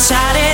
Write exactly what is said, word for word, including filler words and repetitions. inside it.